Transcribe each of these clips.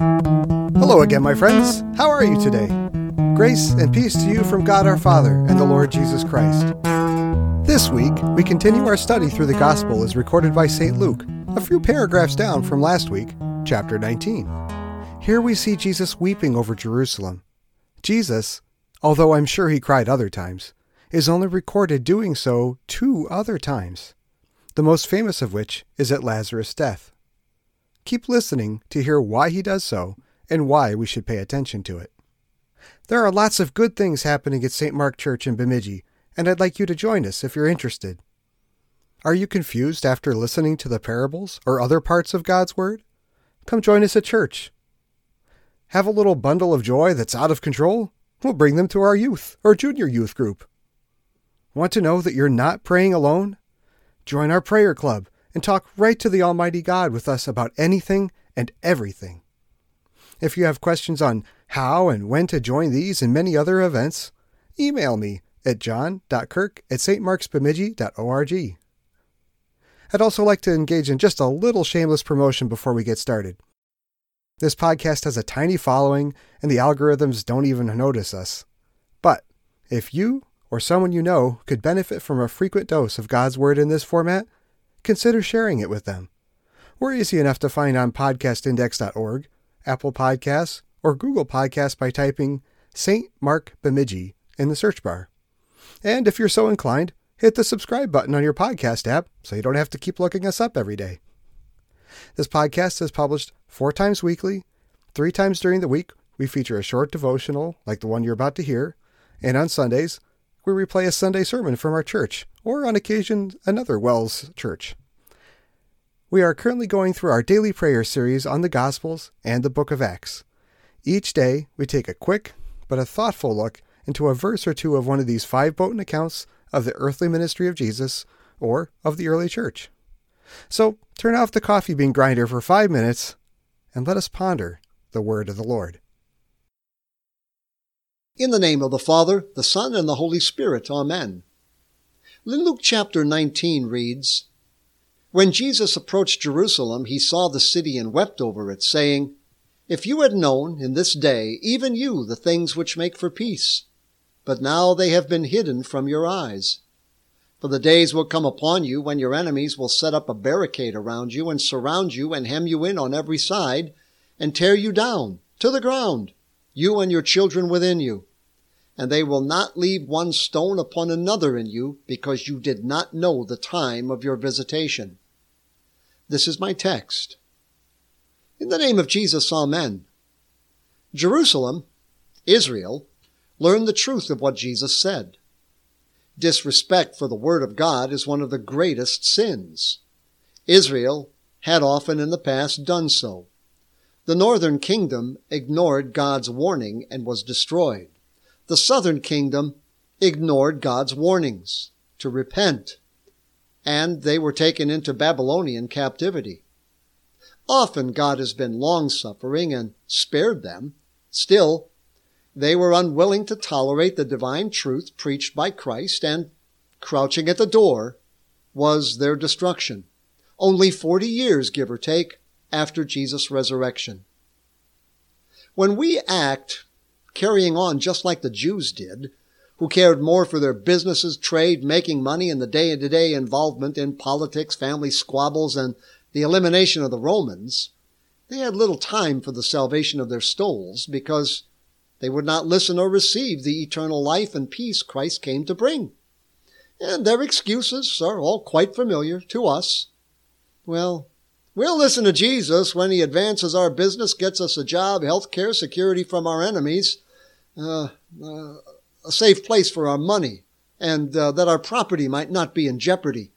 Hello again, my friends. How are you today? Grace and peace to you from God our Father and the Lord Jesus Christ. This week, we continue our study through the Gospel as recorded by St. Luke, a few paragraphs down from last week, chapter 19. Here we see Jesus weeping over Jerusalem. Jesus, although I'm sure he cried other times, is only recorded doing so 2 other times, the most famous of which is at Lazarus' death. Keep listening to hear why he does so and why we should pay attention to it. There are lots of good things happening at St. Mark's Church in Bemidji, and I'd like you to join us if you're interested. Are you confused after listening to the parables or other parts of God's Word? Come join us at church. Have a little bundle of joy that's out of control? We'll bring them to our youth or junior youth group. Want to know that you're not praying alone? Join our prayer club and talk right to the Almighty God with us about anything and everything. If you have questions on how and when to join these and many other events, email me at john.kirk@stmarksbemidji.org. I'd also like to engage in just a little shameless promotion before we get started. This podcast has a tiny following, and the algorithms don't even notice us. But if you or someone you know could benefit from a frequent dose of God's Word in this format, consider sharing it with them. We're easy enough to find on podcastindex.org, Apple Podcasts, or Google Podcasts by typing St. Mark Bemidji in the search bar. And if you're so inclined, hit the subscribe button on your podcast app so you don't have to keep looking us up every day. This podcast is published 4 times weekly. 3 times during the week, we feature a short devotional like the one you're about to hear, and on Sundays, we replay a Sunday sermon from our church, or on occasion, another Wells church. We are currently going through our daily prayer series on the Gospels and the Book of Acts. Each day, we take a quick but a thoughtful look into a verse or 2 of one of these 5 potent accounts of the earthly ministry of Jesus or of the early church. So turn off the coffee bean grinder for 5 minutes and let us ponder the word of the Lord. In the name of the Father, the Son, and the Holy Spirit, Amen. Luke chapter 19 reads, When Jesus approached Jerusalem, he saw the city and wept over it, saying, If you had known in this day, even you, the things which make for peace, but now they have been hidden from your eyes. For the days will come upon you when your enemies will set up a barricade around you and surround you and hem you in on every side and tear you down to the ground, you and your children within you. And they will not leave one stone upon another in you because you did not know the time of your visitation. This is my text. In the name of Jesus, Amen. Jerusalem, Israel, learned the truth of what Jesus said. Disrespect for the Word of God is one of the greatest sins. Israel had often in the past done so. The northern kingdom ignored God's warning and was destroyed. The southern kingdom ignored God's warnings to repent, and they were taken into Babylonian captivity. Often God has been long-suffering and spared them. Still, they were unwilling to tolerate the divine truth preached by Christ, and crouching at the door was their destruction, only 40 years, give or take, after Jesus' resurrection. When we act, carrying on just like the Jews did, who cared more for their businesses, trade, making money, and the day-to-day involvement in politics, family squabbles, and the elimination of the Romans, they had little time for the salvation of their souls because they would not listen or receive the eternal life and peace Christ came to bring. And their excuses are all quite familiar to us. Well, we'll listen to Jesus when he advances our business, gets us a job, health care, security from our enemies, a safe place for our money, and that our property might not be in jeopardy.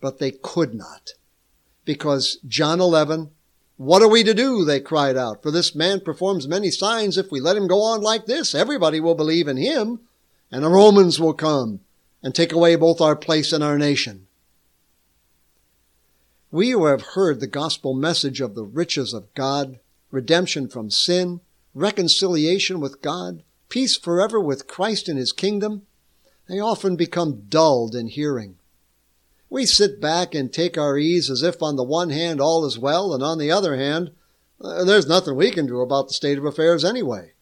But they could not, because John 11, What are we to do? They cried out. For this man performs many signs. If we let him go on like this, everybody will believe in him, and the Romans will come and take away both our place and our nation. We who have heard the gospel message of the riches of God, redemption from sin, reconciliation with God, peace forever with Christ in his kingdom, they often become dulled in hearing. We sit back and take our ease as if on the one hand all is well, and on the other hand, There's nothing we can do about the state of affairs anyway.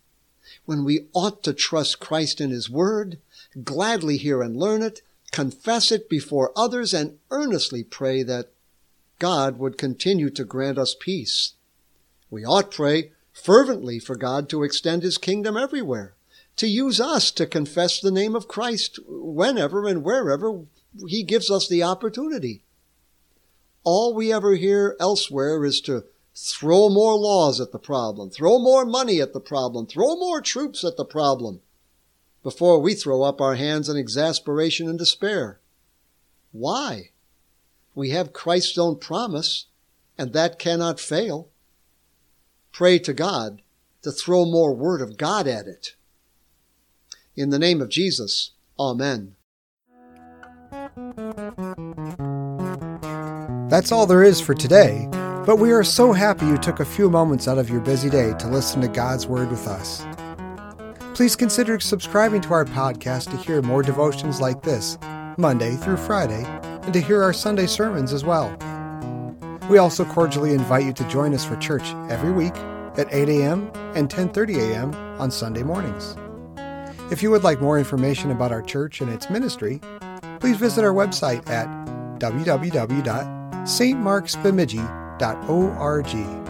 When we ought to trust Christ in his word, gladly hear and learn it, confess it before others, and earnestly pray that God would continue to grant us peace. We ought to pray fervently for God to extend his kingdom everywhere, to use us to confess the name of Christ whenever and wherever he gives us the opportunity. All we ever hear elsewhere is to throw more laws at the problem, throw more money at the problem, throw more troops at the problem, before we throw up our hands in exasperation and despair. Why? We have Christ's own promise, and that cannot fail. Pray to God to throw more word of God at it. In the name of Jesus, amen. That's all there is for today, but we are so happy you took a few moments out of your busy day to listen to God's Word with us. Please consider subscribing to our podcast to hear more devotions like this, Monday through Friday, and to hear our Sunday sermons as well. We also cordially invite you to join us for church every week at 8 a.m. and 10:30 a.m. on Sunday mornings. If you would like more information about our church and its ministry, please visit our website at www.stmarksbemidji.org.